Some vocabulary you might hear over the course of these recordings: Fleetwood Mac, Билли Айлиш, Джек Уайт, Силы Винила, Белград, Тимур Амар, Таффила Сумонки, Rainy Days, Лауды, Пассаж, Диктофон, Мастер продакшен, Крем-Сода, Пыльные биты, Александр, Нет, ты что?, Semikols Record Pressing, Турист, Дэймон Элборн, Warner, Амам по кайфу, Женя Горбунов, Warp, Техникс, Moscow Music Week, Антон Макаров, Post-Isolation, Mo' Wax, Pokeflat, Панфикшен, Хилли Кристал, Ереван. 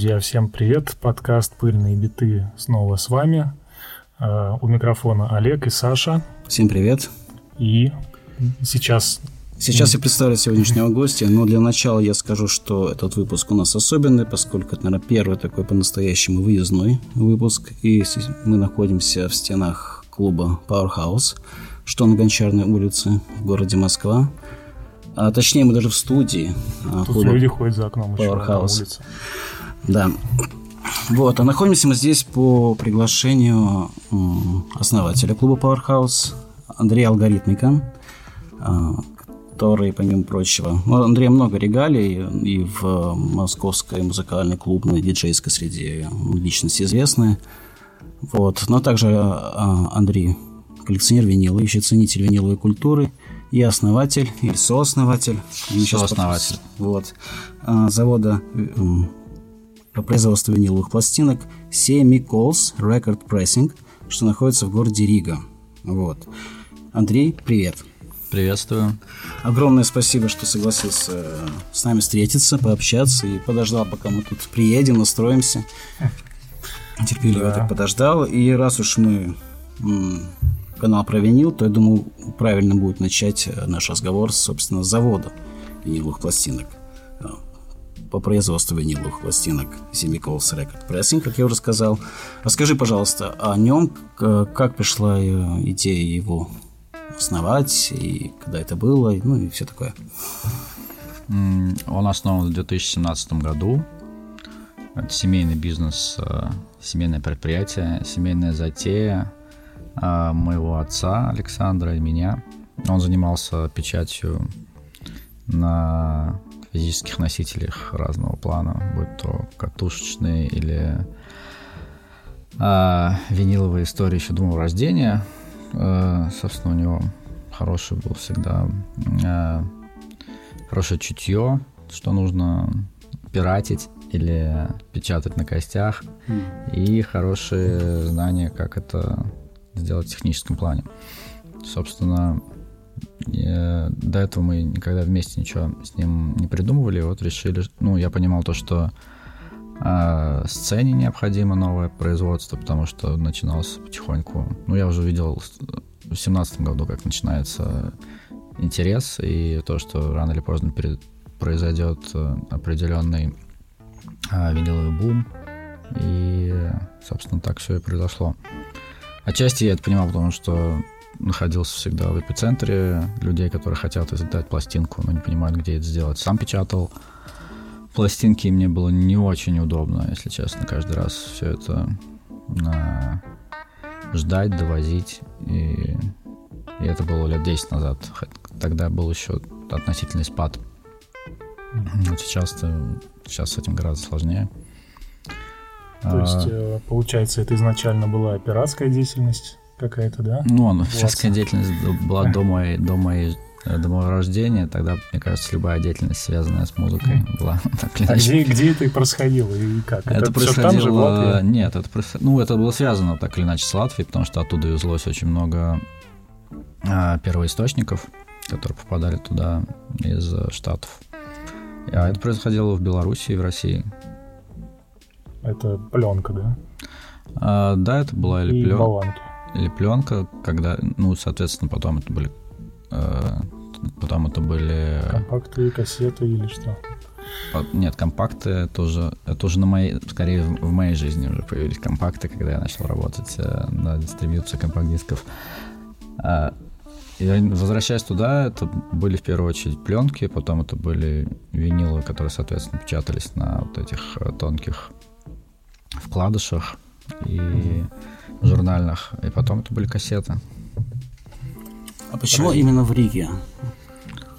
Друзья, всем привет! Подкаст «Пыльные биты» снова с вами. У микрофона Олег и Саша. Всем привет! И сейчас я представлю сегодняшнего гостя, но для начала я скажу, что этот выпуск у нас особенный, поскольку это, наверное, первый такой по-настоящему выездной выпуск, и мы находимся в стенах клуба Powerhouse, что на Гончарной улице в городе Москва. А, точнее, мы даже в студии. Тут люди ходят за окном еще на улице. Да. Вот, а находимся мы здесь по приглашению основателя клуба Powerhouse Андрея Алгоритмика, который, помимо прочего... У Андрея много регалий, и в московской музыкальной, клубной, диджейской среде личности известны. Вот. Но также Андрей коллекционер винила, еще ценитель виниловой культуры, и основатель, или сооснователь. Сооснователь. Вот. Завода по производству виниловых пластинок Semikols Record Pressing, что находится в городе Рига. Вот. Андрей, привет. Приветствую. Огромное спасибо, что согласился с нами встретиться, пообщаться и подождал, пока мы тут приедем, настроимся. Терпеливо так подождал. И раз уж мы... канал про винил, то, я думаю, правильно будет начать наш разговор, собственно, с завода виниловых пластинок, по производству виниловых пластинок Semikols Record Pressing, как я уже сказал. Расскажи, пожалуйста, о нем, как пришла идея его основать, и когда это было, ну и все такое. Он основан в 2017 году. Это семейный бизнес, семейное предприятие, семейная затея моего отца Александра и меня. Он занимался печатью на физических носителях разного плана, будь то катушечные или виниловые истории еще до моего рождения. Собственно, у него хороший был всегда хорошее чутье, что нужно пиратить или печатать на костях, и хорошие знания, как это сделать в техническом плане. Собственно, до этого мы никогда вместе ничего с ним не придумывали. Вот решили... Ну, я понимал то, что сцене необходимо новое производство, потому что начиналось потихоньку... Ну, я уже видел в 2017 году, как начинается интерес, и то, что рано или поздно произойдет определенный виниловый бум. И, собственно, так все и произошло. Отчасти я это понимал, потому что находился всегда в эпицентре людей, которые хотят издать пластинку, но не понимают, где это сделать. Сам печатал пластинки, и мне было не очень удобно, если честно, каждый раз все это ждать, довозить. И это было лет 10 назад. Тогда был еще относительный спад. Но сейчас с этим гораздо сложнее. То есть, получается, это изначально была пиратская деятельность какая-то, да? Ну, пиратская деятельность была до моего рождения. Тогда, мне кажется, любая деятельность, связанная с музыкой, была. А где это происходило и как? Это происходило там же, в Латвии? Нет, это было связано так или иначе с Латвией, потому что оттуда везлось очень много первоисточников, которые попадали туда из Штатов. А это происходило в Беларуси и в России. Это пленка, да? Да, это была или пленка, когда, ну, соответственно, потом это были компакты, кассеты или что? Нет, компакты это уже на моей, скорее в моей жизни уже появились компакты, когда я начал работать на дистрибьюции компакт-дисков. Возвращаясь туда, это были в первую очередь пленки, потом это были винилы, которые, соответственно, печатались на вот этих тонких вкладышах и журнальных, и потом это были кассеты. А почему именно в Риге?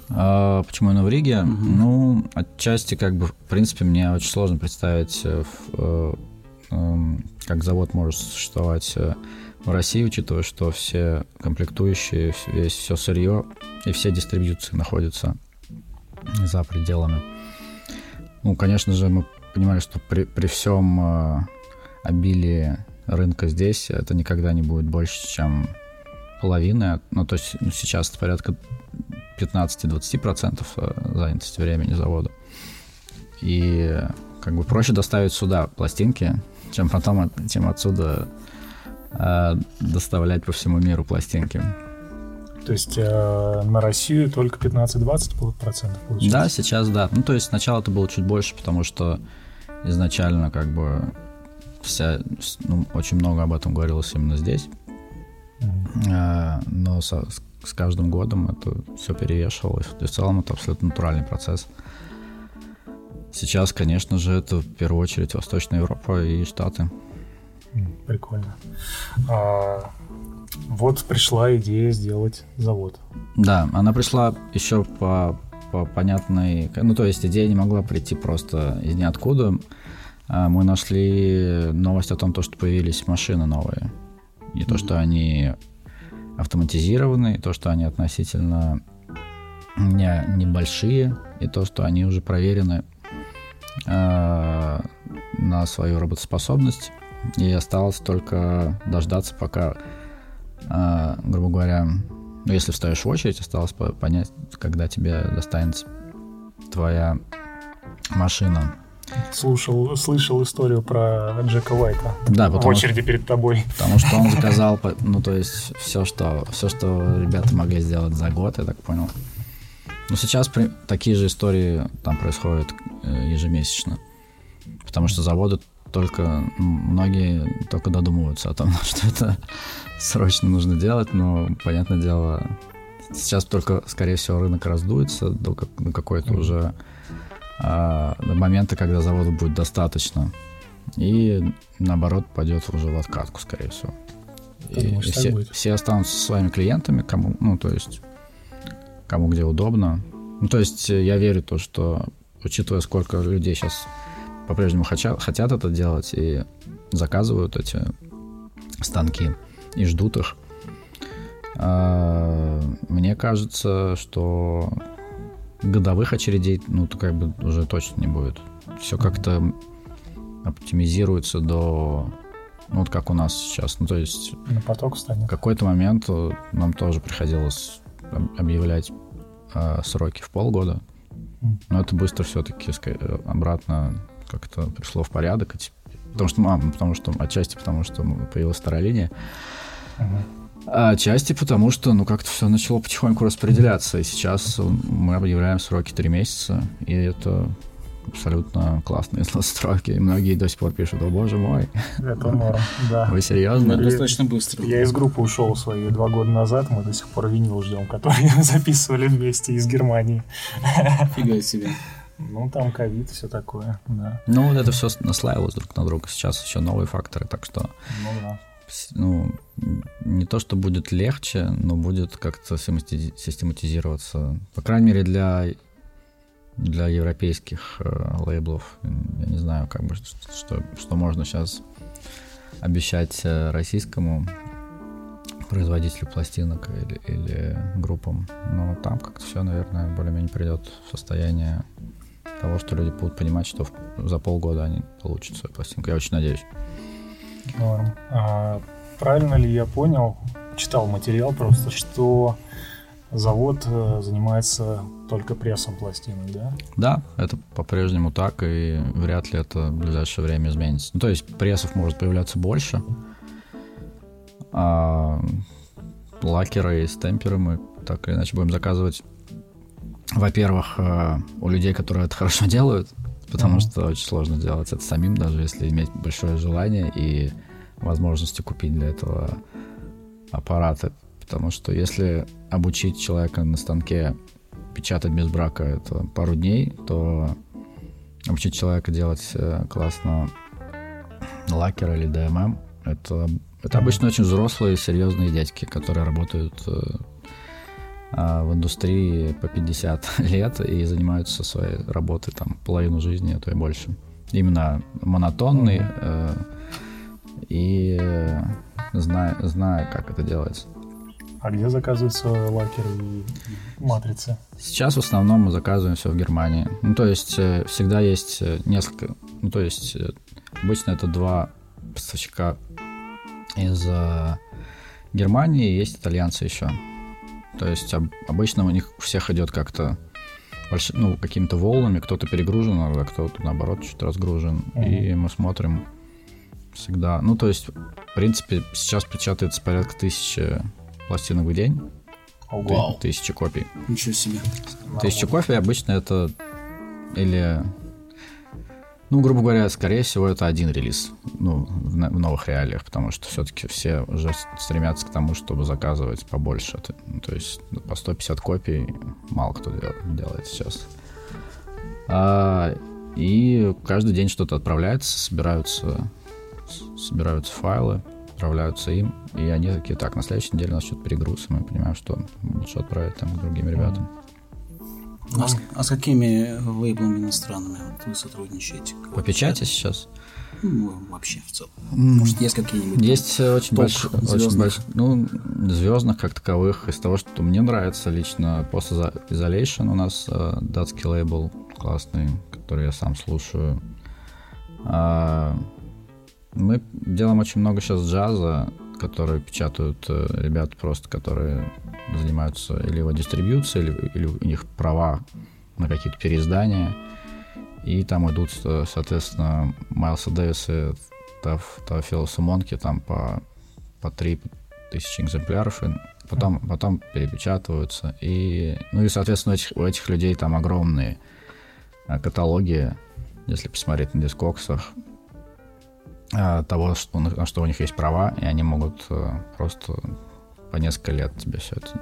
Почему именно в Риге? Ну, отчасти, как бы, в принципе, мне очень сложно представить, как завод может существовать в России, учитывая, что все комплектующие, все сырье и все дистрибьюции находятся за пределами. Ну, конечно же, мы понимали, что при всем обилии рынка здесь это никогда не будет больше, чем половины. Ну, то есть сейчас это порядка 15-20% занятости времени завода. И как бы проще доставить сюда пластинки, чем потом отсюда доставлять по всему миру пластинки. То есть на Россию только 15-20% получается? Да, сейчас да. Ну, то есть сначала это было чуть больше, потому что изначально как бы вся, ну, очень много об этом говорилось именно здесь. Но с каждым годом это все перевешивалось. То есть в целом это абсолютно натуральный процесс. Сейчас, конечно же, это в первую очередь Восточная Европа и Штаты. Прикольно. Вот пришла идея сделать завод. Да, она пришла еще по понятной... Ну, то есть идея не могла прийти просто из ниоткуда. Мы нашли новость о том, что появились машины новые. И то, что они автоматизированы, и то, что они относительно небольшие, и то, что они уже проверены на свою работоспособность. И осталось только дождаться, пока, грубо говоря, ну, если встаешь в очередь, осталось понять, когда тебе достанется твоя машина. Слышал историю про Джека Уайта. Да, в очереди перед тобой. Потому что он заказал, ну, то есть все, что ребята могли сделать за год, я так понял. Но сейчас такие же истории там происходят ежемесячно. Потому что заводы многие додумываются о том, что это срочно нужно делать, но, понятное дело, сейчас только, скорее всего, рынок раздуется до какой-то уже до момента, когда завода будет достаточно. И, наоборот, пойдет уже в откатку, скорее всего. Думаешь, и все останутся со своими клиентами, кому где удобно. Ну, то есть я верю в то, что, учитывая, сколько людей сейчас по-прежнему хотят это делать и заказывают эти станки и ждут их, мне кажется, что годовых очередей, ну, то как бы уже точно не будет. Все как-то оптимизируется до... Ну, вот как у нас сейчас. Ну, то есть... На поток станет. В какой-то момент нам тоже приходилось объявлять сроки в полгода. Но это быстро все-таки обратно как-то пришло в порядок. Отчасти потому, что появилась вторая линия. А отчасти потому, что, как-то все начало потихоньку распределяться. И сейчас мы объявляем сроки 3 месяца, и это абсолютно классные сроки. И многие до сих пор пишут: «О, боже мой, это норм, да». Вы серьезно? Да, достаточно быстро. Я из группы ушел свои 2 года назад, мы до сих пор винил ждем, который записывали вместе из Германии. Фига себе. Ну, там ковид, все такое, да. Ну, вот это все наслаивалось друг на друга. Сейчас еще новые факторы, так что... Ну, не то, что будет легче, но будет как-то систематизироваться. По крайней мере, для европейских лейблов. Я не знаю, как бы, что можно сейчас обещать российскому производителю пластинок или группам. Но там как-то все, наверное, более-менее придет в состояние того, что люди будут понимать, что за полгода они получат свою пластинку. Я очень надеюсь. Правильно ли я понял, читал материал просто, что завод занимается только прессом пластинок, да? Да, это по-прежнему так, и вряд ли это в ближайшее время изменится. Ну, то есть прессов может появляться больше, а лакеры и стемперы мы так или иначе будем заказывать, во-первых, у людей, которые это хорошо делают, потому что очень сложно делать это самим, даже если иметь большое желание и возможности купить для этого аппараты. Потому что если обучить человека на станке печатать без брака, это пару дней, то обучить человека делать классно лакер или ДММ, это обычно очень взрослые, серьезные дядьки, которые работают в индустрии по 50 лет и занимаются своей работой там половину жизни, а то и больше. Именно монотонный, и зная, как это делается. А где заказываются лакеры и матрицы? Сейчас в основном мы заказываем все в Германии. Ну, то есть всегда есть несколько... Ну, то есть обычно это 2 поставщика из Германии, есть итальянцы еще. То есть обычно у них у всех идет как-то ну, какими-то волнами, кто-то перегружен, а кто-то, наоборот, чуть разгружен. И мы смотрим всегда. Ну, то есть, в принципе, сейчас печатается порядка 1000 пластинок в день. Вау. 1000 копий. Ничего себе. 1000 копий обычно это или... Ну, грубо говоря, скорее всего, это один релиз, ну, в новых реалиях, потому что все-таки все уже стремятся к тому, чтобы заказывать побольше. То есть по 150 копий мало кто делает сейчас. И каждый день что-то отправляется, собираются файлы, отправляются им, и они такие: так, на следующей неделе у нас что-то перегруз, и мы понимаем, что лучше отправить там к другим ребятам. А с какими лейблами иностранными вы сотрудничаете? По печати сейчас? Ну, вообще в целом. Может, есть какие-нибудь? Есть очень больших. Ну, звездных как таковых. Из того, что мне нравится лично, Post-Isolation у нас датский лейбл классный, который я сам слушаю. Мы делаем очень много сейчас джаза, которые печатают ребята просто, которые занимаются или его дистрибьюцией, или у них права на какие-то переиздания. И там идут, соответственно, Майлса Дэвиса, Таффила Сумонки, там по 3000 экземпляров, и потом перепечатываются. И, ну и, соответственно, у этих людей там огромные каталоги, если посмотреть на дискоксах, того, на что у них есть права, и они могут просто по несколько лет тебе все это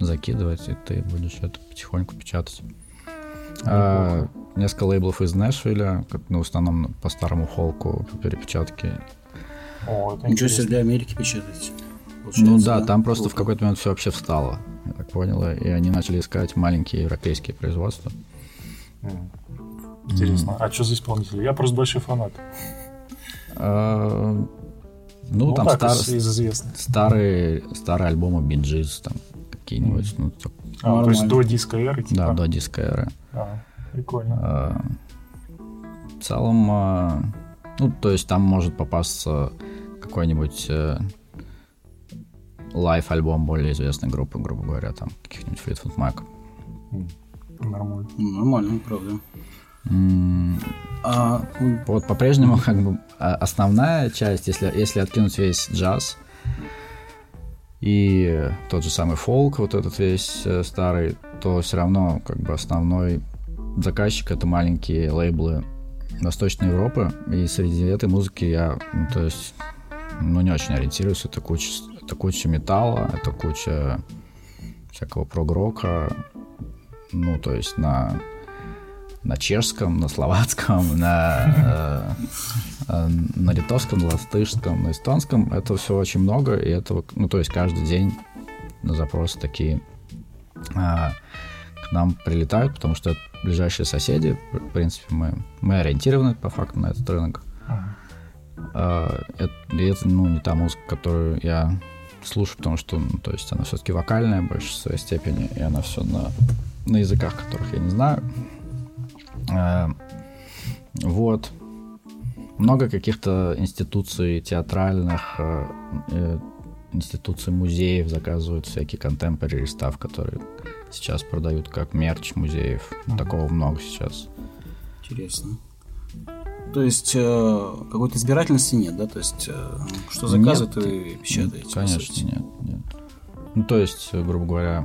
закидывать, и ты будешь это потихоньку печатать. Несколько лейблов из Нэшвилля, как, ну, в основном по старому холку, по перепечатке. Ничего себе, для Америки печатать. Ну да, там просто в какой-то момент все вообще встало, я так понял, и они начали искать маленькие европейские производства. Интересно, а что за исполнители? Я просто большой фанат. Ну, там старые альбомы Bee Gees, там какие-нибудь. Ну, то есть до диска эры? Типа? Да, до диска эры. Прикольно. В целом, ну, то есть там может попасться какой-нибудь лайв-альбом более известной группы, грубо говоря, там каких-нибудь Fleetwood Mac. Нормально. Нормально, правда. Вот по-прежнему как бы основная часть, если откинуть весь джаз и тот же самый фолк, вот этот весь старый, то все равно как бы основной заказчик — это маленькие лейблы Восточной Европы, и среди этой музыки я, ну, то есть, ну, не очень ориентируюсь. Это куча металла, это куча всякого прог-рока, ну, то есть на чешском, на словацком, на литовском, на латышском, на эстонском. Это все очень много, и этого, ну, то есть каждый день на запросы такие к нам прилетают, потому что это ближайшие соседи. В принципе, мы ориентированы по факту на этот рынок. Это, ну, не та музыка, которую я слушаю, потому что, ну, то есть она все-таки вокальная больше в своей степени, и она все на языках, которых я не знаю. Вот. Много каких-то институций театральных, институций музеев заказывают всякие contemporary stuff, которые сейчас продают как мерч музеев. Такого много сейчас. Интересно. То есть какой-то избирательности нет, да? То есть что заказывают и печатаете? Конечно, нет. Ну, то есть, грубо говоря,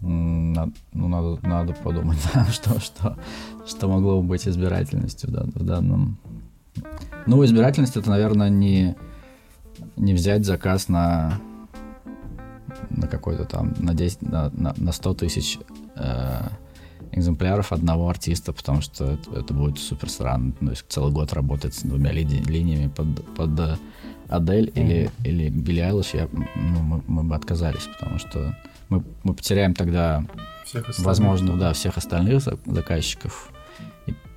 надо подумать, что могло бы быть избирательностью в данном... Ну, избирательность — это, наверное, не взять заказ на какой-то там... на 100 тысяч экземпляров одного артиста, потому что это будет супер странно. То есть целый год работать с двумя линиями под Адель или Билли Айлиш, мы бы отказались, потому что мы потеряем тогда, возможно, да, всех остальных заказчиков.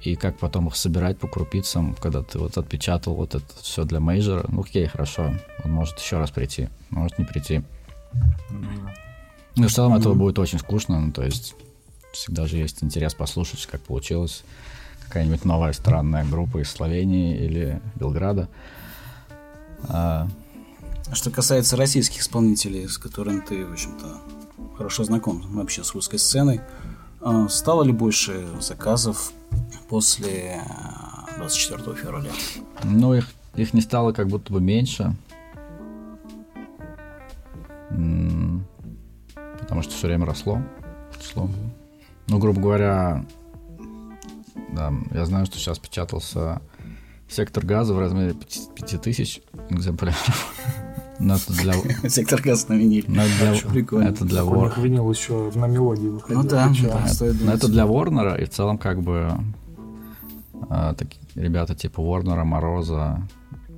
И как потом их собирать по крупицам, когда ты вот отпечатал вот это все для мейджора. Ну, окей, хорошо. Он может еще раз прийти, может не прийти. Ну, в целом этого будет очень скучно. Ну, то есть всегда же есть интерес послушать, как получилось. Какая-нибудь новая странная группа из Словении или Белграда. Что касается российских исполнителей, с которыми ты, в общем-то, хорошо знаком вообще с русской сценой, Стало ли больше заказов после 24 февраля? Ну, их не стало как будто бы меньше. Потому что все время росло число. Ну, грубо говоря, да, я знаю, что сейчас печатался «Сектор газа» в размере 5000 экземпляров. «Сектор газа» на виниле. Это для Warner. Винил еще на мелодии выходил. Ну да, это для Warner, и в целом как бы ребята типа Warner, Мороза,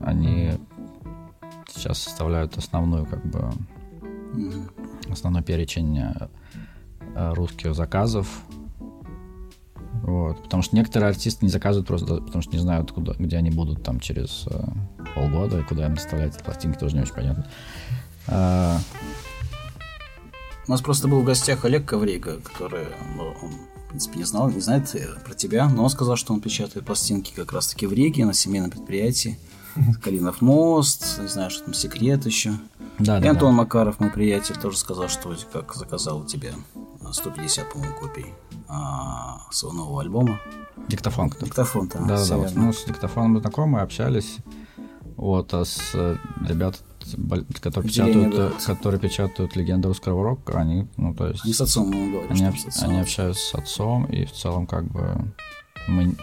они сейчас составляют основную как бы основной перечень русских заказов. Вот. Потому что некоторые артисты не заказывают просто, потому что не знают, где они будут там через полгода, и куда им доставлять эти пластинки, тоже не очень понятно. У нас просто был в гостях Олег Коврига, который, он, в принципе, не знает про тебя, но он сказал, что он печатает пластинки как раз-таки в Риге, на семейном предприятии. Калинов Мост, не знаю, что там, секрет еще. Да, и да, Антон Макаров, мой приятель, тоже сказал, что как заказал у тебя 150, по-моему, копий своего нового альбома. Диктофон. Диктофон, там, да. Да, ну, с диктофоном мы знакомы, общались. Вот, а с ребят, которые печатают «Легенды русского рока», они, ну, то есть... Они с отцом, мы говорим, что с отцом. Они общаются с отцом, и в целом, как бы, мы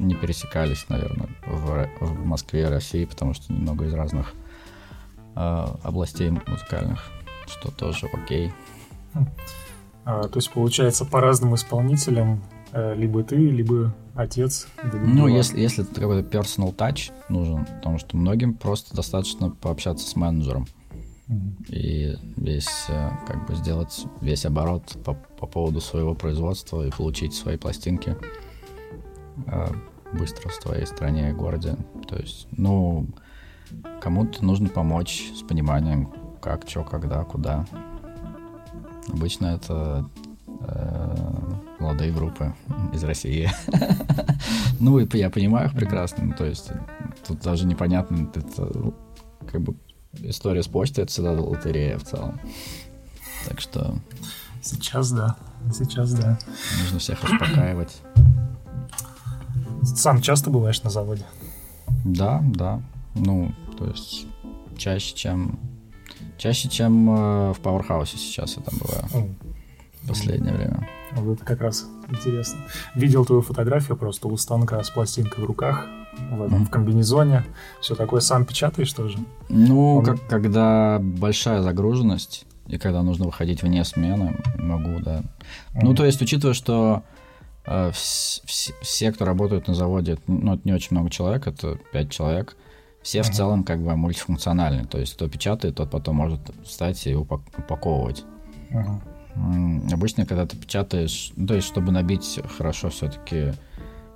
не пересекались, наверное, в Москве и России, потому что немного из разных областей музыкальных, что тоже окей. То есть, получается, по разным исполнителям либо ты, либо отец. Ну, если какой-то personal touch нужен, потому что многим просто достаточно пообщаться с менеджером и весь, как бы, сделать весь оборот по поводу своего производства и получить свои пластинки быстро в своей стране и городе. То есть, ну, кому-то нужно помочь с пониманием, как, что, когда, куда. Обычно это молодые группы из России. Ну, и я понимаю их прекрасно. То есть тут даже непонятно, это как бы история с почтой, это всегда лотерея в целом. Так что... Сейчас да. Нужно всех успокаивать. Сам часто бываешь на заводе? Да. Ну, то есть чаще, чем в Powerhouse сейчас я там бываю в последнее время. Вот это как раз интересно. Видел твою фотографию просто у станка с пластинкой в руках, в комбинезоне. Все такое сам печатаешь тоже? Ну, когда большая загруженность и когда нужно выходить вне смены, могу, да. Ну, то есть, учитывая, что все, кто работают на заводе, ну, это не очень много человек, это 5 человек, все в целом как бы мультифункциональны. То есть, кто печатает, тот потом может встать и упаковывать. Обычно, когда ты печатаешь... Ну, то есть, чтобы набить хорошо все-таки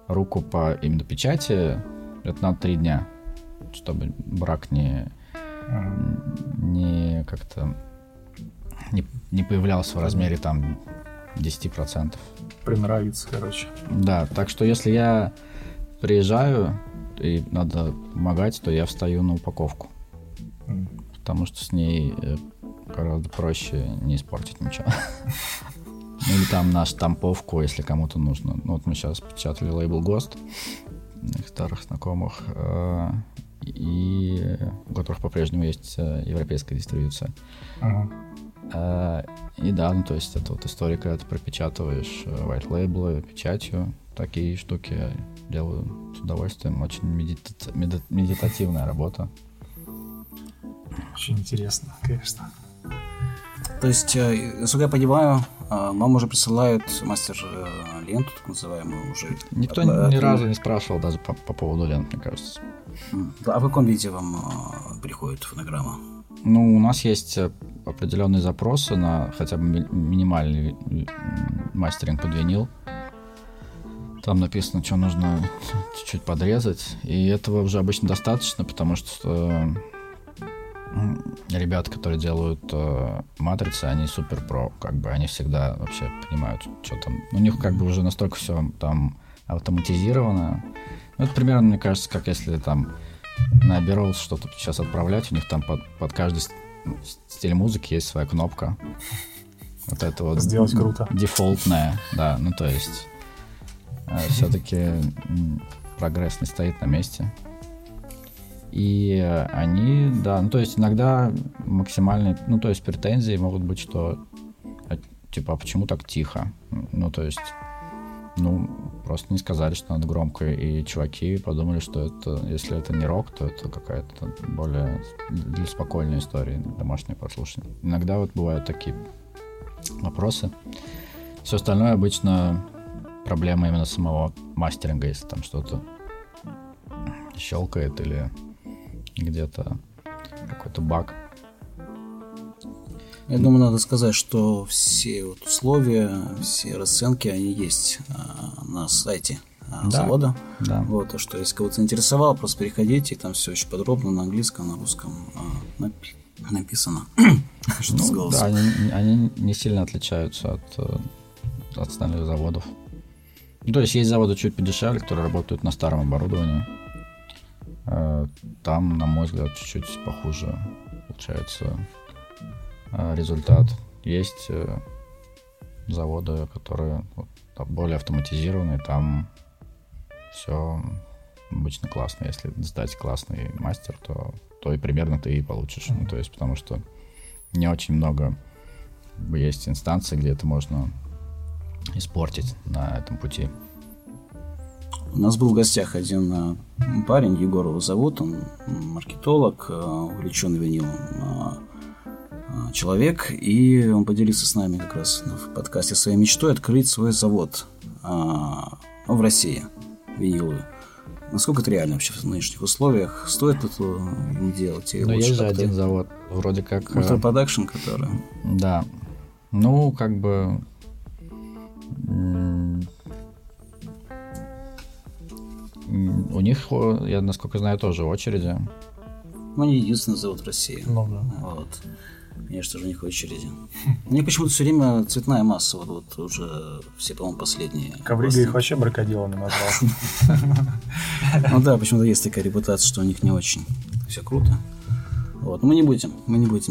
руку по именно печати, это надо 3 дня, чтобы брак не как-то... Не появлялся в размере там 10%. Приноровиться, короче. Да, так что если я приезжаю... и надо помогать, то я встаю на упаковку. Потому что с ней гораздо проще не испортить ничего. Или там на штамповку, если кому-то нужно. Ну, вот мы сейчас печатали лейбл «Гост», их старых знакомых, и у которых по-прежнему есть европейская дистрибьюция. И да, ну, то есть это вот история, когда ты пропечатываешь white-лейблы печатью, такие штуки я делаю с удовольствием. Очень медитативная работа. Очень интересно, конечно. То есть, насколько я понимаю, вам уже присылают мастер-ленту, так называемую, уже... Никто ни разу не спрашивал даже по поводу лент, мне кажется. А в каком виде вам приходит фонограмма? Ну, у нас есть определенные запросы на хотя бы минимальный мастеринг под винил. Там написано, что нужно чуть-чуть подрезать. И этого уже обычно достаточно, потому что ребята, которые делают матрицы, они супер про, как бы, они всегда вообще понимают, что там. У них как бы уже настолько все там автоматизировано. Ну, это примерно, мне кажется, как если там на Аберолл что-то сейчас отправлять, у них там под каждый стиль музыки есть своя кнопка. вот это вот сделать круто. Дефолтное, да, ну то есть все-таки прогресс не стоит на месте. И они, да, ну то есть иногда максимальные, ну то есть претензии могут быть, что типа, а почему так тихо? Ну то есть, ну просто не сказали, что надо громко, и чуваки подумали, что это, если это не рок, то это какая-то более для спокойной истории, домашнее прослушивание. Иногда вот бывают такие вопросы. Все остальное обычно проблема именно самого мастеринга, если там что-то щелкает или где-то какой-то баг. Я думаю, надо сказать, что все вот условия, все расценки, они есть на сайте завода. Да. Вот, что если кого-то заинтересовало, просто переходите, и там все очень подробно на английском, на русском написано. Что-то с голосом. Да, они не сильно отличаются от остальных заводов. Ну, то есть заводы чуть подешевле, которые работают на старом оборудовании. Там, на мой взгляд, чуть-чуть похуже получается результат. Есть заводы, которые более автоматизированы, там все обычно классно. Если сдать классный мастер, то и примерно ты и получишь. Ну, то есть, потому что не очень много есть инстанций, где это можно испортить на этом пути. У нас был в гостях один парень, Егор его зовут, он маркетолог, увлеченный винилом человек, и он поделился с нами как раз в подкасте своей мечтой открыть свой завод в России, виниловый. Насколько это реально вообще в нынешних условиях? Стоит это делать? Но есть же один завод, вроде как... Мастер продакшен, который... Да. Ну, как бы... У них, я насколько знаю, тоже очереди. Ну, они единственный завод в России. Ну, да. Вот. Конечно же, у них очереди. Мне почему-то все время цветная масса, вот уже все, по-моему, последние. Коврига их вообще бракоделами назвал. Ну да, почему-то есть такая репутация, что у них не очень все круто. Вот, мы не будем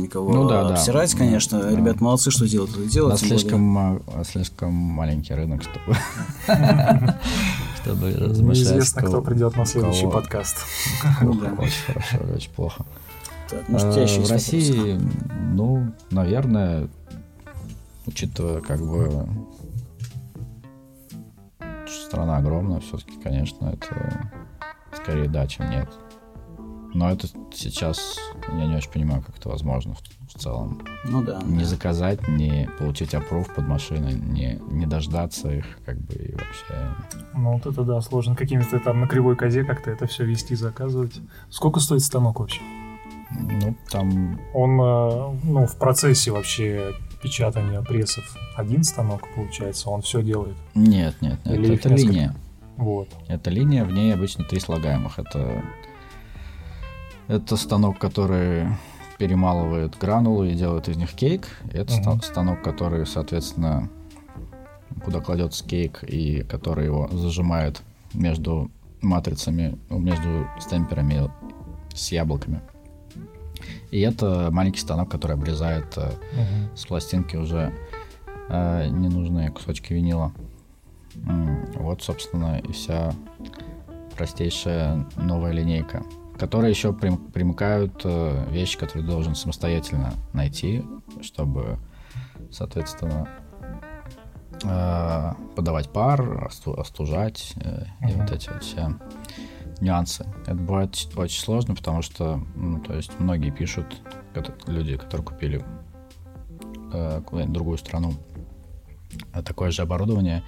никого обсирать, конечно. Да. Ребят, молодцы, что делают, это делают. Слишком маленький рынок, чтобы... Неизвестно, кто придет на следующий подкаст. Очень хорошо, очень плохо. В России, ну, наверное, учитывая, как бы, страна огромная, все-таки, конечно, это скорее да, чем нет. Но это сейчас, я не очень понимаю, как это возможно в целом. Ну да. Не заказать, не получить аппрув под машину, не дождаться их, как бы, и вообще... Ну вот это да, сложно. Какими-то там на кривой козе как-то это все вести, заказывать. Сколько стоит станок вообще? Ну, там... Он, ну, в процессе вообще печатания прессов один станок, получается, он все делает? Нет. Или это линия. Вот. Это линия, в ней обычно 3 слагаемых. Это станок, который перемалывает гранулы и делает из них кейк. Это станок, который, соответственно, куда кладется кейк и который его зажимает между матрицами, между стемперами с яблоками. И это маленький станок, который обрезает с пластинки уже ненужные кусочки винила. Вот, собственно, и вся простейшая новая линейка. Которые еще примыкают вещи, которые ты должен самостоятельно найти, чтобы, соответственно, подавать пар, остужать и вот эти вот все нюансы. Это бывает очень сложно, потому что, ну, то есть многие пишут, люди, которые купили куда-нибудь другую страну такое же оборудование,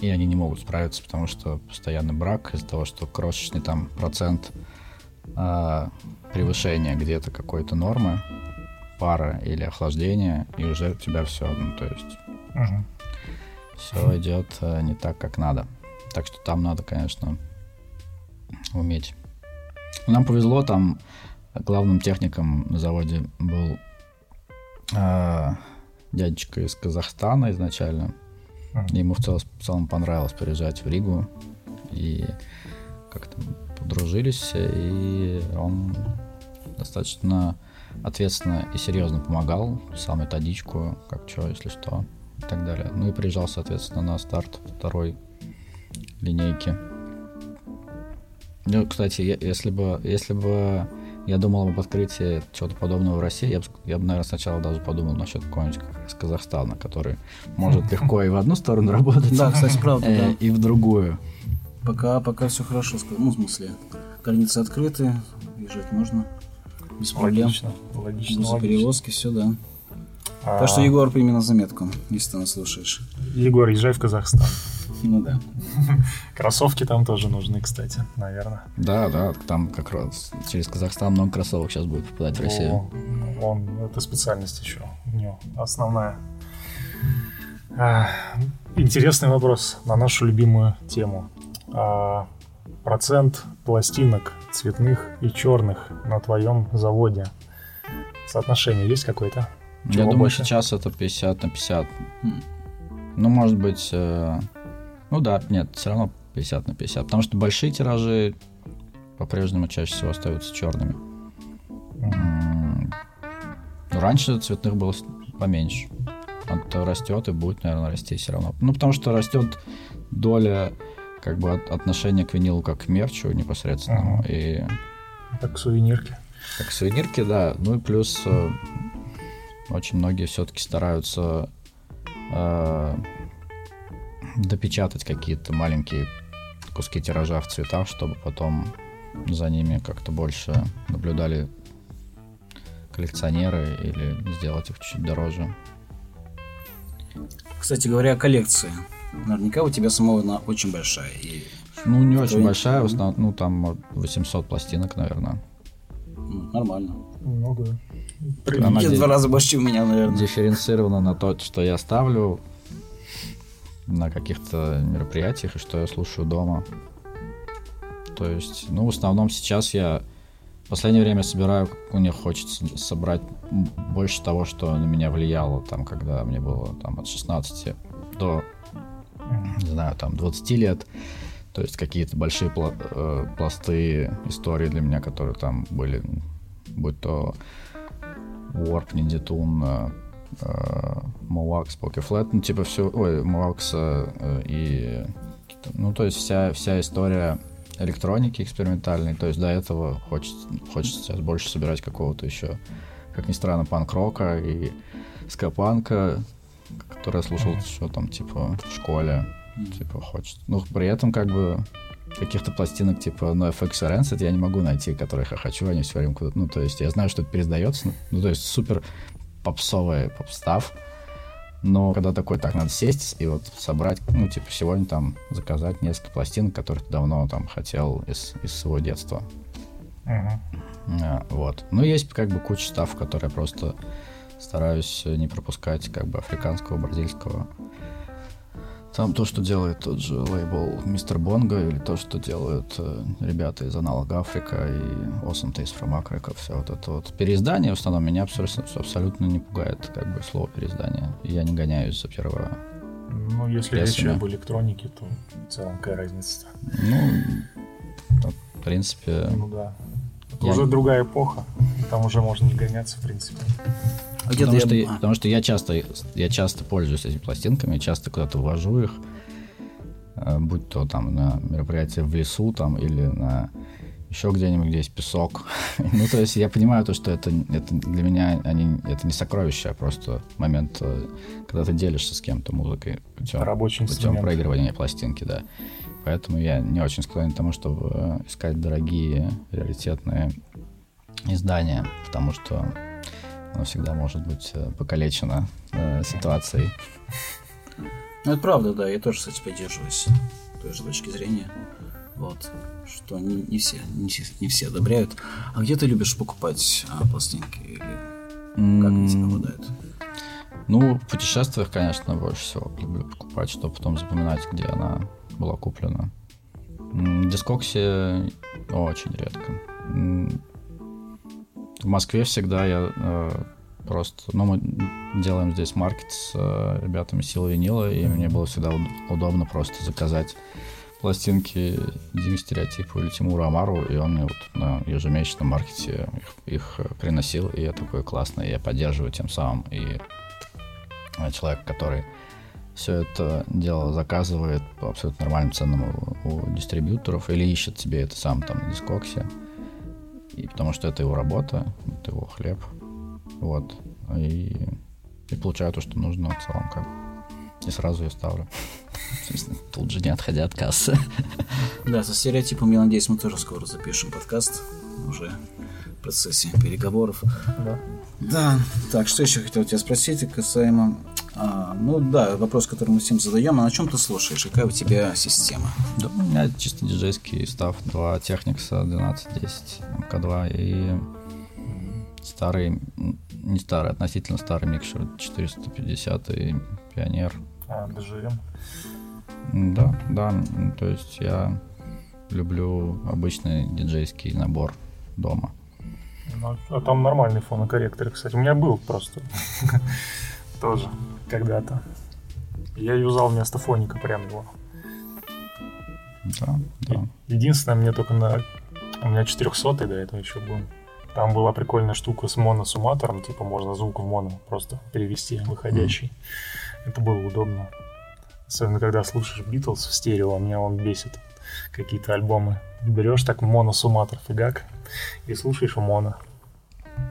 и они не могут справиться, потому что постоянный брак из-за того, что крошечный там процент превышение где-то какой-то нормы, пара или охлаждение, и уже у тебя все, ну, то есть все идет не так, как надо. Так что там надо, конечно, уметь. Нам повезло, там главным техником на заводе был дядечка из Казахстана изначально. Ему в целом понравилось приезжать в Ригу, и как-то подружились, и он достаточно ответственно и серьезно помогал, писал методичку, как что, если что, и так далее. Ну и приезжал, соответственно, на старт второй линейки. Ну, кстати, если бы я думал об открытии чего-то подобного в России, я бы, наверное, сначала даже подумал насчет какого-нибудь из Казахстана, который может легко и в одну сторону работать, да, кстати, правда, да, и в другую. Пока все хорошо, ну, в смысле, границы открыты, езжать можно, без проблем, без перевозки, все, да. Так что, Егор, прими на заметку, если ты нас слушаешь. Егор, езжай в Казахстан. Ну да. Кроссовки там тоже нужны, кстати, наверное. Да, там как раз через Казахстан много кроссовок сейчас будет попадать в Россию. Это специальность еще у него основная. Интересный вопрос на нашу любимую тему. Процент пластинок цветных и черных на твоем заводе. Соотношение есть какое-то? Чего я думаю, больше? Сейчас это 50 на 50. Ну, может быть... Ну да, нет, все равно 50 на 50. Потому что большие тиражи по-прежнему чаще всего остаются черными. Раньше цветных было поменьше. Это растет и будет, наверное, расти все равно. Ну, потому что растет доля как бы отношения к винилу как к мерчу непосредственному. И... Как к сувенирке. Как к сувенирке, да. Ну и плюс очень многие все-таки стараются... допечатать какие-то маленькие куски тиража в цветах, чтобы потом за ними как-то больше наблюдали коллекционеры или сделать их чуть-чуть дороже. Кстати говоря, о коллекции. Наверняка у тебя самого она очень большая. И... Ну, не очень большая, в основном, ну, там 800 пластинок, наверное. Нормально. Много. Она в 2 раза больше у меня, наверное. Дифференцирована на то, что я ставлю на каких-то мероприятиях и что я слушаю дома. То есть, ну, в основном сейчас я в последнее время собираю, мне хочется собрать больше того, что на меня влияло, там, когда мне было там, от 16 до, не знаю, там, 20 лет. То есть какие-то большие пласты истории для меня, которые там были, будь то Warp, Ninja Tune, Mo' Wax, Pokeflat, ну, типа все, Mo' Wax и... Ну, то есть вся история электроники экспериментальной, то есть до этого хочется сейчас больше собирать какого-то еще, как ни странно, панк-рока и ска-панка, который я слушал еще там, типа, в школе, типа, хочется. Ну, при этом, как бы, каких-то пластинок, типа, NOFX и Rancid я не могу найти, которых я хочу, они все время куда-то... Ну, то есть я знаю, что это переиздается, ну, то есть супер... попсовый попстав, но когда такой, так, надо сесть и вот собрать, ну, типа, сегодня там заказать несколько пластинок, которые ты давно там хотел из своего детства. Вот. Ну, есть как бы куча став, которые я просто стараюсь не пропускать, как бы, африканского, бразильского. Там то, что делает тот же лейбл Мистер Бонго, или то, что делают ребята из Аналога Африка и Awesome Taste from Africa, все вот это вот. Переиздание в основном меня абсолютно не пугает, как бы, слово переиздание. Я не гоняюсь за первое. Ну, если речь об электронике, то в целом какая разница? Ну, в принципе... Ну да. Уже другая эпоха, там уже можно не гоняться, в принципе. Потому что я часто пользуюсь этими пластинками, часто куда-то ввожу их, будь то там на мероприятии в лесу там, или на еще где-нибудь, где есть песок. Ну, то есть я понимаю то, что это для меня это не сокровище, а просто момент, когда ты делишься с кем-то музыкой путем проигрывания пластинки, да. Поэтому я не очень склонен к тому, чтобы искать дорогие, раритетные издания, потому что оно всегда может быть покалечено ситуацией. Ну, это правда, да, я тоже, кстати, поддерживаюсь той же точки зрения, вот, что не все одобряют. А где ты любишь покупать пластинки, или как они тебе попадают? Ну, в путешествиях, конечно, больше всего люблю покупать, чтобы потом запоминать, где она была куплена. Дискокси очень редко. В Москве всегда я просто... Ну, мы делаем здесь маркет с ребятами Силы Винила, и мне было всегда удобно просто заказать пластинки Диме Стереотипу или Тимуру Амару, и он мне вот на ежемесячном маркете их приносил, и я такой: классно, я поддерживаю тем самым. И человек, который все это дело заказывает по абсолютно нормальным ценам у дистрибьюторов или ищет себе это сам там на Дискоксе, и потому что это его работа, это его хлеб, вот, и получаю то, что нужно в целом, как. И сразу ее ставлю. Тут же не отходя от кассы. Да, со Стереотипом, я надеюсь, мы тоже скоро запишем подкаст. Уже в процессе переговоров. Да. Да. Так, что еще хотел тебя спросить касаемо... ну да, вопрос, который мы всем задаем. А на чем ты слушаешь? Какая у тебя система? Да, у меня чисто диджейский став. 2 Техникса, 1210, МК2 и старый... Не старый, относительно старый микшер 450 и Пионер. Доживем. Да, да, то есть я люблю обычный диджейский набор дома. А там нормальный фонокорректор, кстати. У меня был просто тоже когда-то. Я юзал вместо фоника прям его. Да, да. Единственное, мне только на... У меня 400-й до этого еще был. Там была прикольная штука с моносумматором, типа можно звук в моно просто перевести выходящий. Это было удобно. Особенно, когда слушаешь Битлз в стерео, меня он бесит. Какие-то альбомы. Берешь так моносумматор, фигак, и слушаешь у моно.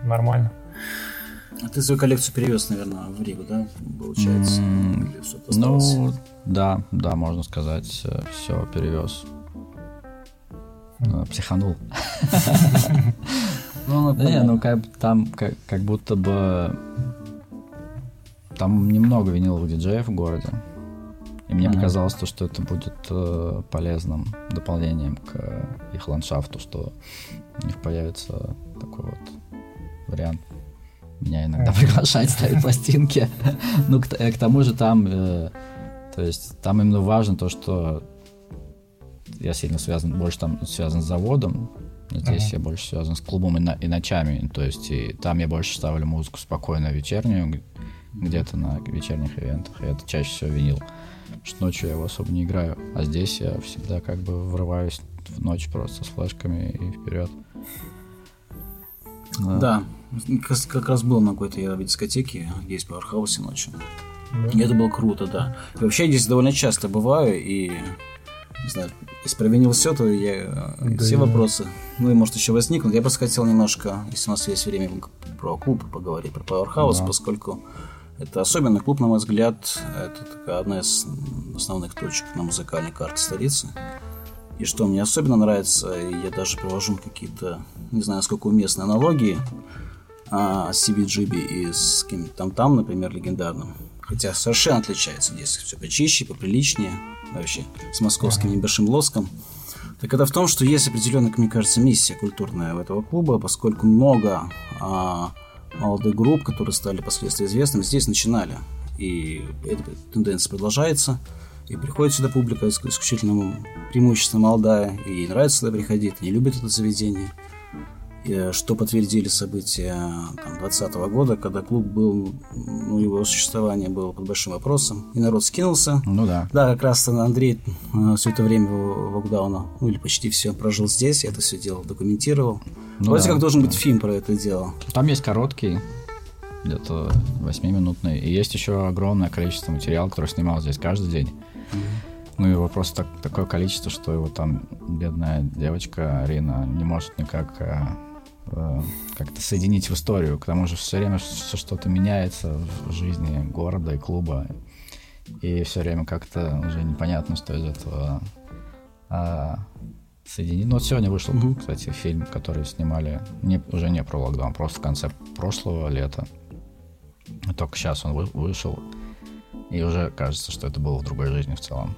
Нормально. А ты свою коллекцию перевез, наверное, в Ригу, да? Получается? Ну, да, да, можно сказать. Все, перевез. Психанул. Не, ну там как будто бы... Там немного виниловых диджеев в городе. И мне показалось, что это будет полезным дополнением к их ландшафту, что у них появится такой вот вариант. Меня иногда приглашают ставить пластинки. Ну, к тому же там... То есть там именно важно то, что я сильно связан, больше там связан с заводом. Здесь я больше связан с клубом и ночами. То есть и там я больше ставлю музыку спокойную вечернюю, где-то на вечерних ивентах, и это чаще всего винил, потому что ночью я его особо не играю, а здесь я всегда как бы врываюсь в ночь просто с флешками и вперед. Да, как раз был на какой-то я в дискотеке, здесь в Powerhouse ночью, и это было круто, да. И вообще здесь довольно часто бываю, и, не знаю, если про винил все, то я все вопросы, ну и может еще возникнут. Я просто хотел немножко, если у нас есть время, про клуб поговорить, про Powerhouse, поскольку... Это особенно клуб, на мой взгляд, это такая одна из основных точек на музыкальной карте столицы. И что мне особенно нравится, я даже привожу какие-то, не знаю, сколько уместные аналогии с CBGB и с кем-то там, например, легендарным. Хотя совершенно отличается, здесь все почище, поприличнее, вообще с московским небольшим лоском. Так это в том, что есть определенная, мне кажется, миссия культурная у этого клуба, поскольку много... молодых групп, которые стали впоследствии известными, здесь начинали. И эта тенденция продолжается. И приходит сюда публика исключительно преимущественно молодая. И ей нравится сюда приходить, они любят это заведение. И, что подтвердили события 2020 года, когда клуб был, ну, его существование было под большим вопросом. И народ скинулся. Ну да. Да, как раз Андрей все это время локдауна, ну или почти все, прожил здесь. Я это все дело документировал. Ну, вроде да, как должен быть фильм про это дело. Там есть короткий, где-то 8-минутный. И есть еще огромное количество материала, который снимал здесь каждый день. Ну и его просто такое количество, что его там бедная девочка Арина не может никак как-то соединить в историю. К тому же все время что-то меняется в жизни города и клуба. И все время как-то уже непонятно, что из этого... соединить. Ну, вот сегодня вышел, кстати, фильм, который снимали, уже не про локдаун, просто в конце прошлого лета. И только сейчас он вышел, и уже кажется, что это было в другой жизни в целом.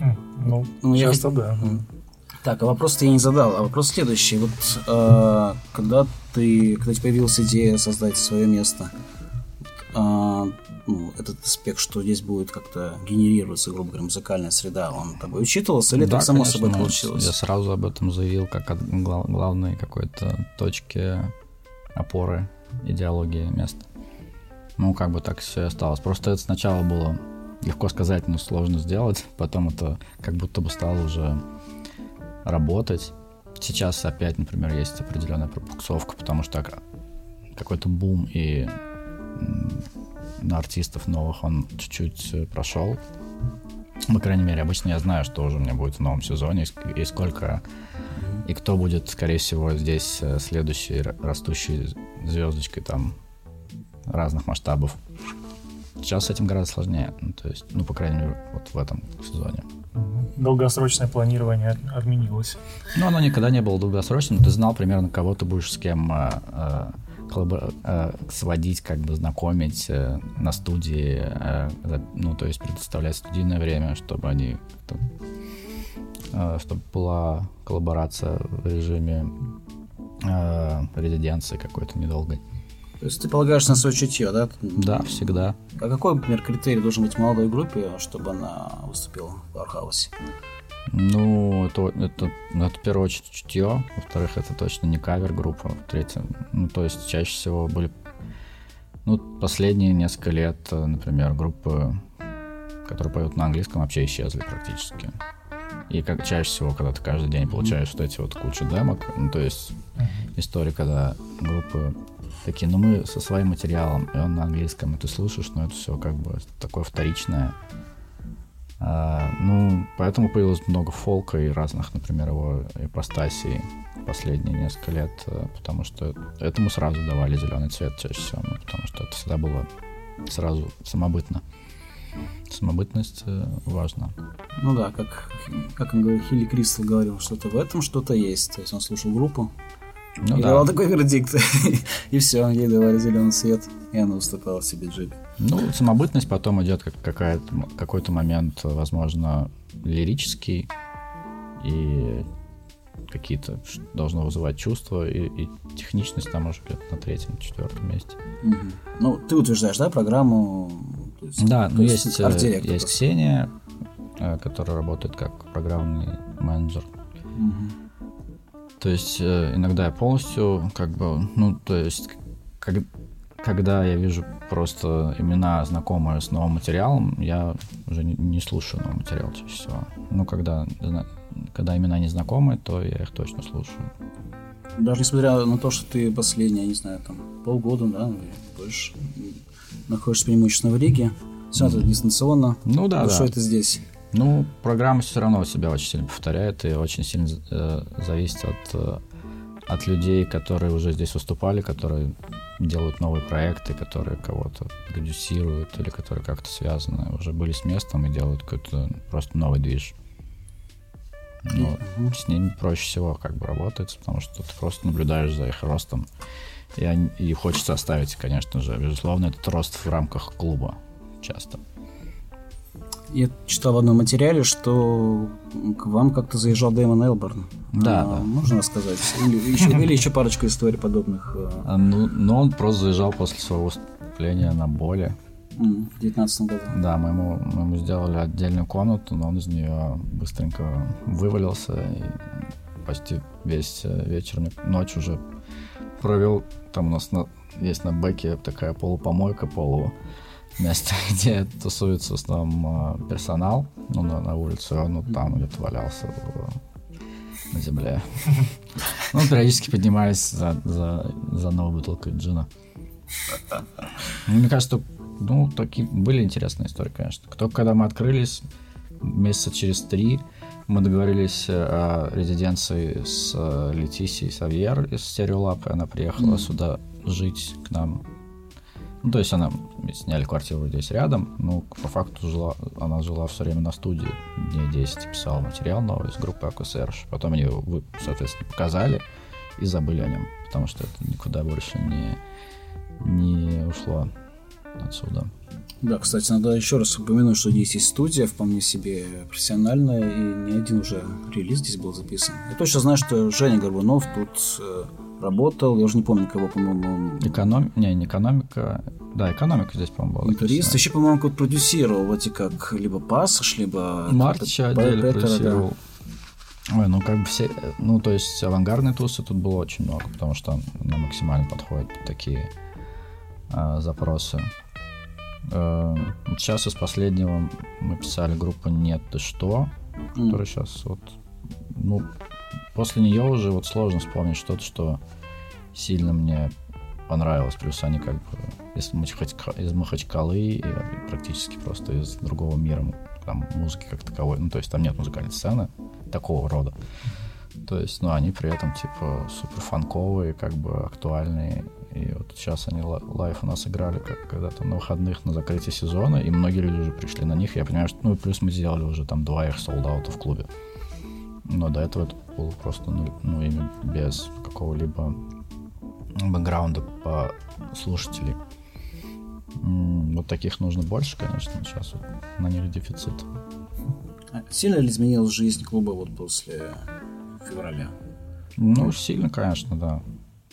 Ну часто да. Так, а вопрос-то я не задал, а вопрос следующий. Вот когда у тебя появилась идея создать свое место, этот аспект, что здесь будет как-то генерироваться, грубо говоря, музыкальная среда, он тобой учитывался или да, так само конечно, собой получилось? Я сразу об этом заявил как о главной какой-то точке опоры идеологии места. Ну, как бы так все и осталось. Просто это сначала было легко сказать, но сложно сделать. Потом это как будто бы стало уже работать. Сейчас опять, например, есть определенная пробуксовка, потому что какой-то бум и на артистов новых он чуть-чуть прошел. По крайней мере, обычно я знаю, что уже у меня будет в новом сезоне и сколько, и кто будет, скорее всего, здесь следующей растущей звездочкой там разных масштабов. Сейчас с этим гораздо сложнее, ну, то есть, ну, по крайней мере, вот в этом сезоне. Долгосрочное планирование отменилось. Ну, оно никогда не было долгосрочным. Ты знал примерно, кого ты будешь с кем сводить, как бы знакомить на студии, ну, то есть предоставлять студийное время, чтобы они, чтобы была коллаборация в режиме резиденции какой-то недолгой. То есть ты полагаешься на свое чутье, да? Да, всегда. А какой, например, критерий должен быть в молодой группе, чтобы она выступила в Powerhouse? Ну, это в первую очередь чутье, во-вторых, это точно не кавер-группа, в-третьих, ну, то есть чаще всего были, ну, последние несколько лет, например, группы, которые поют на английском, вообще исчезли практически. И как чаще всего, когда ты каждый день получаешь вот эти вот кучу демок, ну, то есть история, когда группы такие, ну, мы со своим материалом, и он на английском, и ты слушаешь, но это все как бы такое вторичное. Ну, поэтому появилось много фолка и разных, например, его ипостасей последние несколько лет, потому что этому сразу давали зеленый цвет чаще всего, ну, потому что это всегда было сразу самобытно. Самобытность важна. Ну да, как он говорил, Хилли Кристал говорил, что-то в этом что-то есть, то есть он слушал группу, ну, и да, давал такой вердикт, и все, ей давали зеленый цвет, и она выступала себе джип. Ну, самобытность, потом идет какой-то момент, возможно, лирический, и какие-то должно вызывать чувства, и техничность там уже где-то на третьем, четвертом месте. Mm-hmm. Ну, ты утверждаешь, да, программу? То есть, да, ну есть Ксения, которая работает как программный менеджер. Mm-hmm. То есть иногда я полностью, как бы, ну, то есть, когда я вижу просто имена, знакомые с новым материалом, я уже не слушаю новый материал чаще всего. Ну, когда имена не знакомы, то я их точно слушаю. Даже несмотря на то, что ты последние, не знаю, там, полгода, да, или больше, находишься преимущественно в Риге, все это дистанционно, ну да, что это здесь? Ну, программа все равно себя очень сильно повторяет и очень сильно зависит от людей, которые уже здесь выступали, которые делают новые проекты, которые кого-то продюсируют или которые как-то связаны, уже были с местом и делают какой-то просто новый движ. Но с ними проще всего как бы работать, потому что ты просто наблюдаешь за их ростом. И хочется оставить, конечно же, безусловно, этот рост в рамках клуба часто. Я читал в одном материале, что к вам как-то заезжал Дэймон Элборн. Да, да. Можно рассказать? Или еще парочку историй подобных? Ну, он просто заезжал после своего выступления на Боле. В 19 году. Да, мы ему сделали отдельную комнату, но он из нее быстренько вывалился. И почти весь вечер, ночь уже провел. Там у нас есть на бэке такая полупомойка, место, где тусуется в основном персонал, ну, на улице, ну, там где-то валялся на земле. Ну, периодически поднимаясь за новой бутылкой джина. Мне кажется, ну, такие были интересные истории, конечно. Когда мы открылись, месяца через 3 мы договорились о резиденции с Летисией Савьер из Стереолаб, и она приехала сюда жить к нам. Ну, то есть она сняли квартиру здесь рядом, но по факту она жила все время на студии, дней 10 писала материал новый из группы Акусерж. Потом ее, соответственно, показали и забыли о нем, потому что это никуда больше не ушло отсюда. Да, кстати, надо еще раз упомянуть, что здесь есть студия, вполне себе профессиональная, и не один уже релиз здесь был записан. Я точно знаю, что Женя Горбунов тут работал, я уже не помню, кого, по-моему... Экономика. Да, Экономика здесь, по-моему, была. Турист. Еще, по-моему, кого-то продюсировал, вроде как, либо Пассаж, либо... Мартича Адель продюсировал. Да. Ой, ну, как бы все... Ну, то есть, авангардные тусы тут было очень много, потому что нам максимально подходят такие запросы. Сейчас из последнего мы писали группу «Нет, ты что?», которая сейчас вот... Ну, после нее уже вот сложно вспомнить что-то, что сильно мне понравилось. Плюс они как бы из Махачкалы и практически просто из другого мира там музыки как таковой. Ну, то есть там нет музыкальной сцены такого рода. То есть, ну, они при этом типа суперфанковые, как бы актуальные. И вот сейчас они лайв у нас играли как когда-то на выходных на закрытии сезона, и многие люди уже пришли на них. Я понимаю, что, ну, и плюс мы сделали уже там 2 их солдаута в клубе. Но до этого это было просто, ну, именно без какого-либо бэкграунда по слушателей. Вот таких нужно больше, конечно, сейчас вот на них дефицит. Сильно ли изменилась жизнь клуба вот после февраля? Ну, сильно, конечно, да.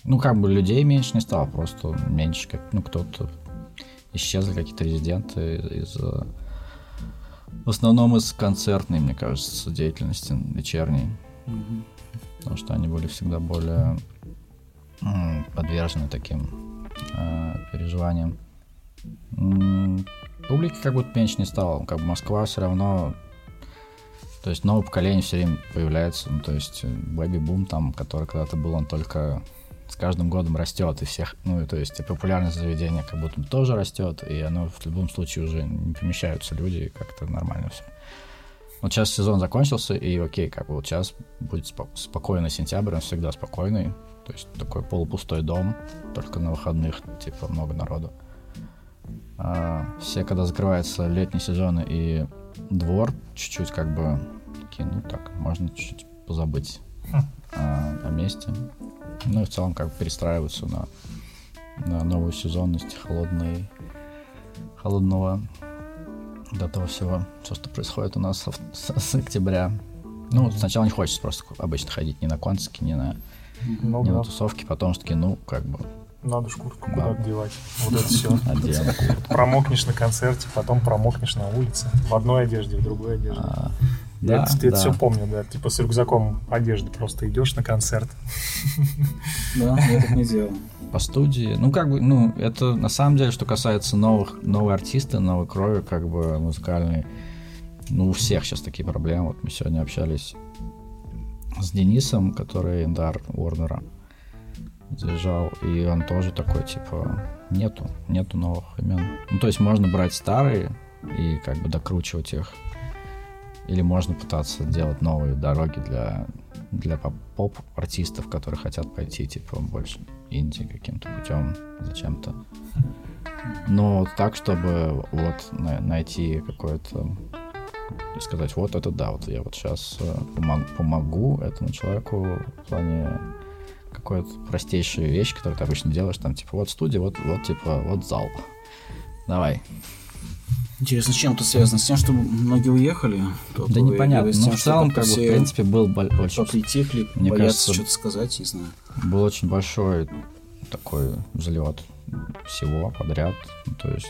Ну, как бы людей меньше не стало, просто меньше, как, ну, кто-то исчезли, какие-то резиденты из... В основном из концертной, мне кажется, деятельности вечерней. Mm-hmm. Потому что они были всегда более подвержены таким переживаниям. Публики как будто меньше не стало. Как бы Москва все равно... То есть новое поколение все время появляется. Ну, то есть бэби-бум там, который когда-то был, он только с каждым годом растет. И всех, ну, и, то есть и популярность заведения как будто тоже растет. И оно в любом случае уже не помещаются люди, и как-то нормально все. Вот сейчас сезон закончился, и окей, как бы вот сейчас будет спокойный сентябрь, он всегда спокойный. То есть такой полупустой дом, только на выходных, типа, много народу. А все, когда закрываются летние сезоны и двор, чуть-чуть как бы такие, ну так, можно чуть-чуть позабыть о месте. Ну и в целом как бы перестраиваются на новую сезонность холодного до того всего, все, что происходит у нас с октября. Ну, сначала не хочется просто обычно ходить ни на концерты, ни на тусовки, потом все-таки, ну, как бы... Надо ж куртку куда отдевать. Вот это все. Промокнешь на концерте, потом промокнешь на улице. В одной одежде, в другой одежде. Я это все помню, да. Типа с рюкзаком одежды просто идешь на концерт. Да, я так не делал. По студии. Ну, как бы, ну, это на самом деле, что касается новых артистов, новой крови, как бы музыкальной. Ну, у всех сейчас такие проблемы. Вот мы сегодня общались с Денисом, который индар Warner. Заезжал, и он тоже такой, типа, нету новых имен. Ну, то есть можно брать старые и как бы докручивать их, или можно пытаться делать новые дороги для поп-артистов, которые хотят пойти, типа, больше инди каким-то путем, зачем-то. Но так, чтобы вот найти какое-то... И сказать, вот это да, вот я вот сейчас помогу этому человеку в плане... какую-то простейшую вещь, которую ты обычно делаешь, там, типа, вот студия, вот типа, вот зал. Давай. Интересно, с чем это связано? С тем, что многие уехали? Да непонятно. Ну, в целом, как бы, в принципе, был большой... Притихли, мне боятся кажется, что-то сказать, не знаю. Был очень большой такой взлет всего подряд. Ну, то есть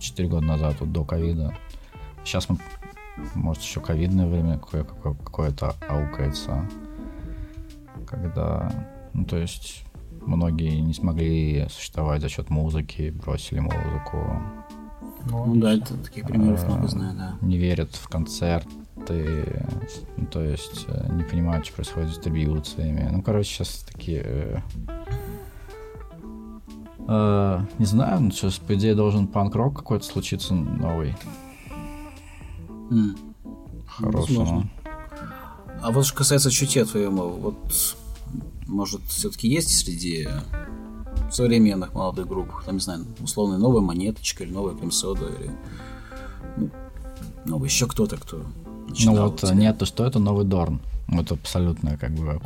4 года назад, вот до ковида. Сейчас мы, может, еще ковидное время какое-то аукается. Когда, ну, то есть многие не смогли существовать за счет музыки, бросили музыку. Ну да, это таких примеров много знаю, да. Не верят в концерты, ну, то есть не понимают, что происходит с дистрибьюциями. Ну, короче, сейчас такие... не знаю, ну, сейчас, по идее, должен панк-рок какой-то случиться новый. Хорошего. А вот что касается чутья твоего, вот, может, все-таки есть среди современных молодых групп, там, не знаю, условно, новая Монеточка, или новая Крем-Сода, или, ну, новый еще кто-то, кто начинал. Ну вот «Нет, ты что?» — это новый Дорн. Это абсолютно, как бы,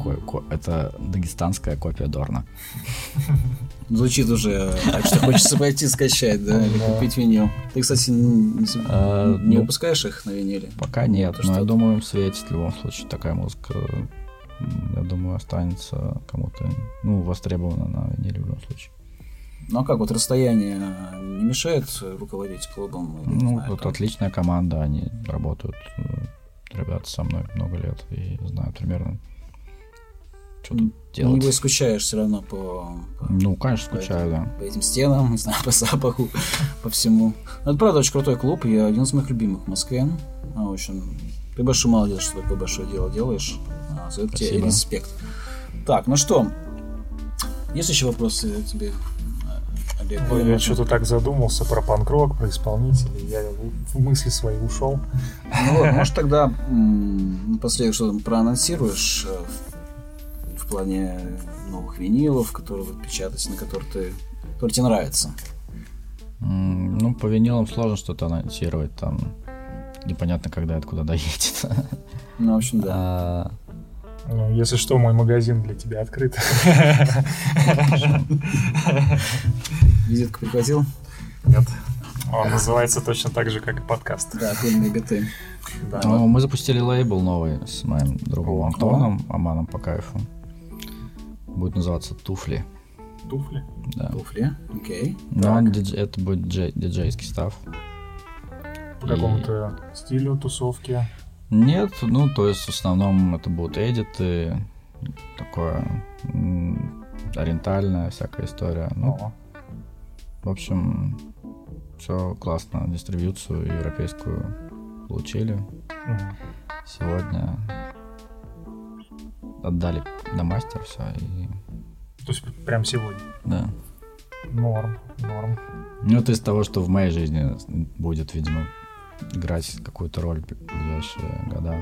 это дагестанская копия Дорна. Звучит уже так, что хочется пойти скачать, да, или купить винил. Ты, кстати, не выпускаешь их на виниле? Пока нет, но я думаю, им светит в любом случае. Такая музыка, я думаю, останется кому-то, ну, востребована на виниле в любом случае. Ну, а как, вот расстояние не мешает руководить клубом? Ну, вот отличная команда, они работают... Ребята со мной много лет и знаю примерно Что тут делать? Небось, скучаешь все равно по... Ну, конечно, скучаю, да. По этим стенам, не знаю, по запаху, по всему. Но это, правда, очень крутой клуб. Я один из моих любимых в Москве. В общем, ты большой молодец, что такое большое дело делаешь. За это тебе респект. Так, ну что, есть еще вопросы тебе? Ой, я что-то так задумался про панк-рок, про исполнителей, я в мысли свои ушел. Ну вот, может тогда напоследок что-то проанонсируешь в плане новых винилов, которые вы печатаете, на которые тебе нравятся? Ну, по винилам сложно что-то анонсировать, там непонятно, когда и откуда доедет. Ну, в общем, да. Ну, если что, мой магазин для тебя открыт. Визитку прихватил? Нет. Он называется точно так же, как и подкаст. Да, «Пыльные биты». Мы запустили лейбл новый с моим другом Антоном, Аманом по кайфу. Будет называться «Туфли». «Туфли»? Да. «Туфли», окей. Это будет диджейский став. По какому-то стилю тусовки? Нет, ну, то есть в основном это будут эдиты, такое ориентальная всякая история. Ну, в общем, все классно, дистрибьюцию европейскую получили. Сегодня отдали до мастера все. То есть прям сегодня? Да. Норм. Ну, это из того, что в моей жизни будет, видимо, играть какую-то роль в ближайшие года.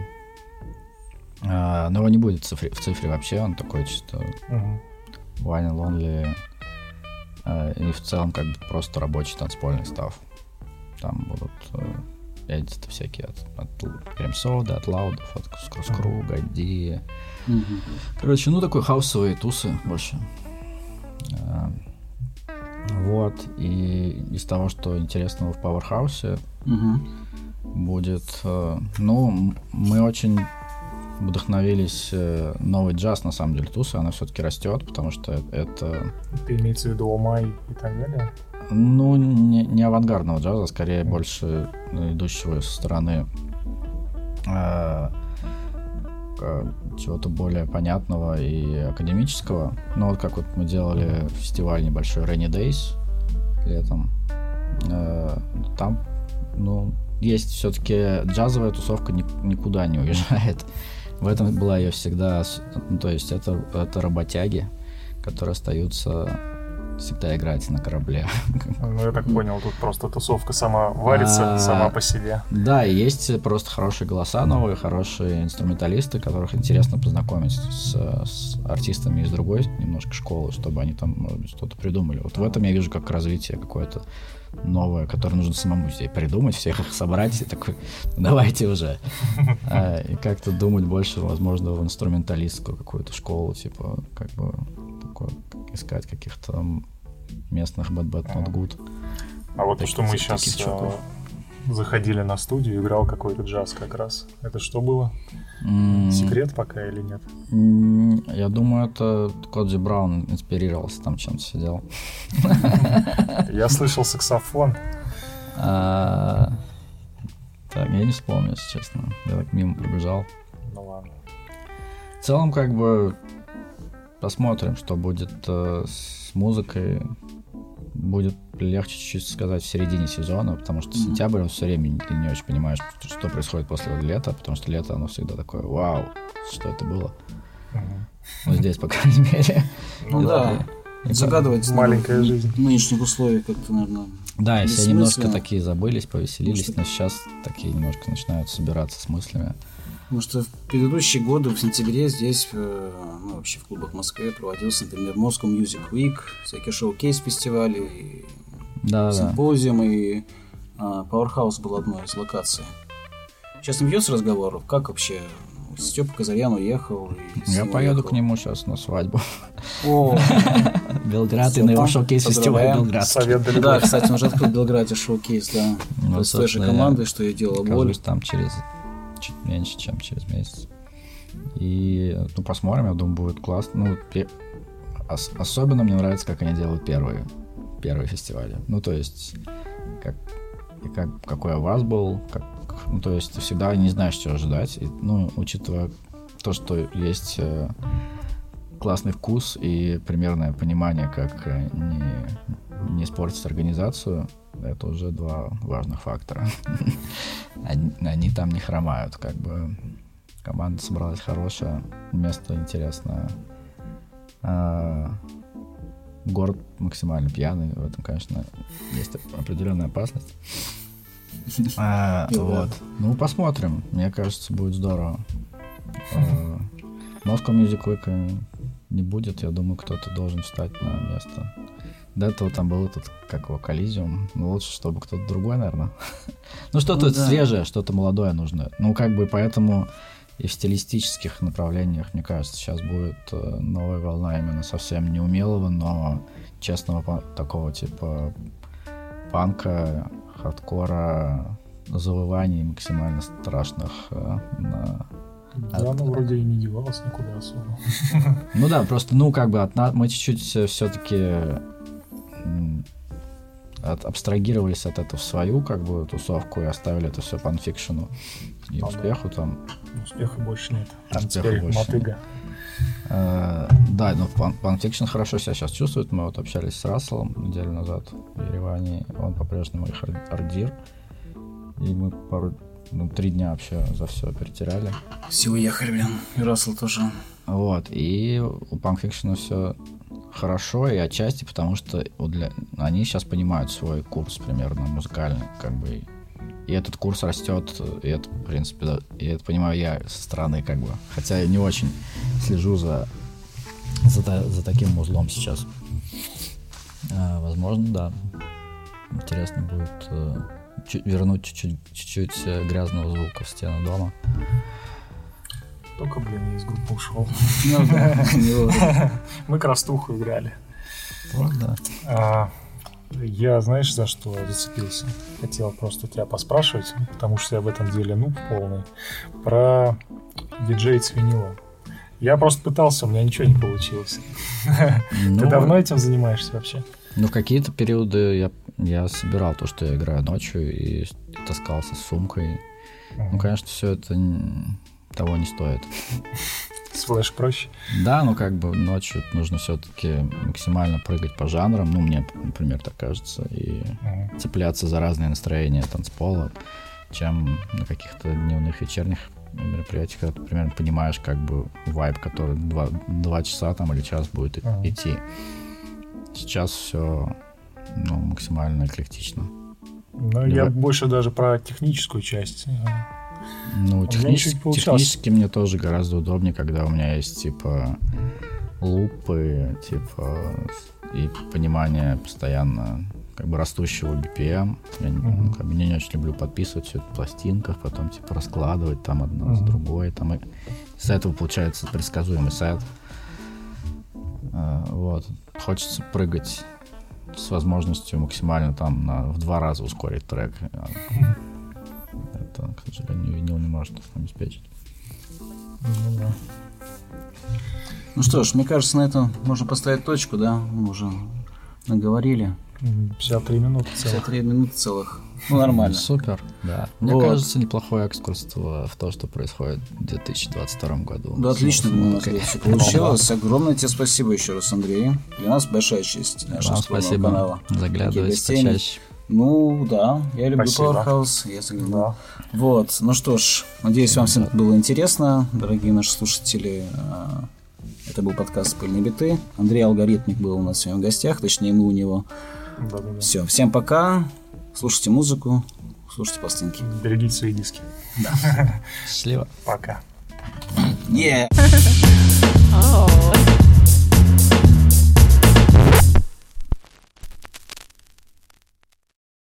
Но его не будет в цифре вообще, он такой чисто one and lonely, и в целом как бы просто рабочий танцпольный став. Там будут эдиты всякие от Кремсода, от Лаудов, от Скрускру, Гайди. Короче, ну такой хаусовые тусы больше. Вот, и из того, что интересного в Powerhouse будет... Ну, мы очень вдохновились новый джаз, на самом деле, тусы, она все-таки растет, потому что это... Ты имеется в виду ОМА и так далее? Ну, не авангардного джаза, а скорее больше идущего со стороны чего-то более понятного и академического. Ну, вот как вот мы делали фестиваль небольшой Rainy Days летом. Там, ну, есть все-таки джазовая тусовка никуда не уезжает. В этом была ее всегда... Ну, то есть это работяги, которые остаются всегда играть на корабле. Ну, я так понял, тут просто тусовка сама варится, сама по себе. Да, и есть просто хорошие голоса новые, хорошие инструменталисты, которых интересно познакомить с артистами из другой немножко школы, чтобы они там, может быть, что-то придумали. Вот в этом я вижу как развитие какое-то новое, которое нужно самому себе придумать, всех их собрать и такой, давайте уже. И как-то думать больше, возможно, в инструменталистскую какую-то школу, типа, как бы такое, искать каких-то местных Bad Not Good. А вот то, что мы сейчас заходили на студию, играл какой-то джаз как раз. Это что было? Секрет пока или нет? Я думаю, это Коди Браун инспирировался, там чем-то сидел. Я слышал саксофон. Так, я не вспомню, если честно. Я так мимо пробежал. Ну ладно. В целом, как бы, посмотрим, что будет с музыкой. Будет легче чуть-чуть сказать в середине сезона, потому что сентябрь, он все время ты не очень понимаешь, что происходит после лета, потому что лето, оно всегда такое, вау, что это было. Ну, здесь, по крайней мере. Ну да, загадывать маленькая жизнь. В нынешних условиях как-то, наверное, да, если немножко такие забылись, повеселились, но сейчас такие немножко начинают собираться с мыслями. Потому что в предыдущие годы, в сентябре, здесь, ну, вообще в клубах Москвы проводился, например, Moscow Music Week, всякие шоу-кейс-фестивали, симпозиумы, и Powerhouse был одной из локаций. Сейчас не ведется разговоров, как вообще Степа Казарян уехал? Я поеду к нему сейчас на свадьбу. О! Белград, и на его шоу-кейс-фестиваль Белград. Да, кстати, он же открыл в Белграде шоу-кейс, да. С той же командой, что я делал. Окажусь там через... чуть меньше, чем через месяц. И, ну, посмотрим, я думаю, будет классно. Ну, особенно мне нравится, как они делают первые фестивали. Ну, то есть, какой у вас был, ну, то есть, ты всегда не знаешь, чего ожидать. И, ну, учитывая то, что есть классный вкус и примерное понимание, как не испортить организацию, это уже два важных фактора. Они там не хромают, как бы. Команда собралась хорошая, место интересное. Город максимально пьяный, в этом, конечно, есть определенная опасность. Вот. Ну, посмотрим. Мне кажется, будет здорово. Moscow Music Week не будет. Я думаю, кто-то должен встать на место. До этого там был этот, как его, коллизиум. Ну, лучше, чтобы кто-то другой, наверное. Ну, что-то свежее, что-то молодое нужно. Ну, как бы, поэтому и в стилистических направлениях, мне кажется, сейчас будет новая волна именно совсем неумелого, но честного такого, типа, панка, хардкора, завываний максимально страшных. Ладно, вроде и не девалась никуда особо. Ну да, просто, ну, как бы, мы чуть-чуть все-таки абстрагировались от этого в свою, как бы, тусовку и оставили это все панфикшену. И успеху там. Успеха больше нет. Там теперь мотыга. Да, но панфикшен хорошо себя сейчас чувствует. Мы вот общались с Расселом неделю назад в Ереване. Он по-прежнему их ордир. И мы три дня вообще за все перетеряли. Все уехали, блин. И Рассел тоже. Вот. И у панфикшена все хорошо, и отчасти потому, что они сейчас понимают свой курс примерно музыкальный, как бы. И этот курс растет, и это, в принципе, да, и это понимаю я со стороны, как бы. Хотя я не очень слежу за таким узлом сейчас. Возможно, да. Интересно будет вернуть чуть-чуть грязного звука в стену дома. Только, блин, я из группы ушел. Мы крастуху играли. Я, знаешь, за что зацепился? Хотел просто тебя поспрашивать, потому что я в этом деле нуб полный, про диджей с винила. Я просто пытался, у меня ничего не получилось. Ты давно этим занимаешься вообще? Ну, в какие-то периоды я собирал то, что я играю ночью, и таскался с сумкой. Ну, конечно, все это того не стоит. С флеш проще. Да, ну как бы ночью нужно все-таки максимально прыгать по жанрам. Ну, мне, например, так кажется. И цепляться за разные настроения танцпола, чем на каких-то дневных, вечерних мероприятиях, когда ты примерно понимаешь, как бы, вайб, который 2 часа там или час будет идти. Сейчас все, ну, максимально эклектично. Ну, я больше даже про техническую часть. Ну, технически мне тоже гораздо удобнее, когда у меня есть, типа, лупы, типа, и понимание постоянно, как бы, растущего BPM. Я как бы, не очень люблю подписывать все это в пластинках, потом, типа, раскладывать там одно с другой. Там, и из-за этого получается предсказуемый сет. Вот. Хочется прыгать с возможностью максимально там в 2 раза ускорить трек. Это, к сожалению, винил не может обеспечить. Ну, да. Ну что ж, мне кажется, на этом можно поставить точку, да? Мы уже наговорили. 53 минуты целых. 53 минуты целых. Ну, нормально. Супер, да. Мне кажется, неплохой экскурс в то, что происходит в 2022 году. Да, отлично. Получилось. Огромное тебе спасибо еще раз, Андрей. Для нас большая честь. Вам спасибо. Заглядывайте почаще. Ну, да, я люблю Powerhouse, я согласен. Да. Вот, ну что ж, надеюсь, вам всем было интересно, дорогие наши слушатели. Это был подкаст «Пыльные биты». Андрей Алгоритмик был у нас сегодня в гостях, точнее, мы у него. Да. Все, всем пока, слушайте музыку, слушайте пластинки. Берегите свои диски. Да. Счастливо. Пока. Yeah.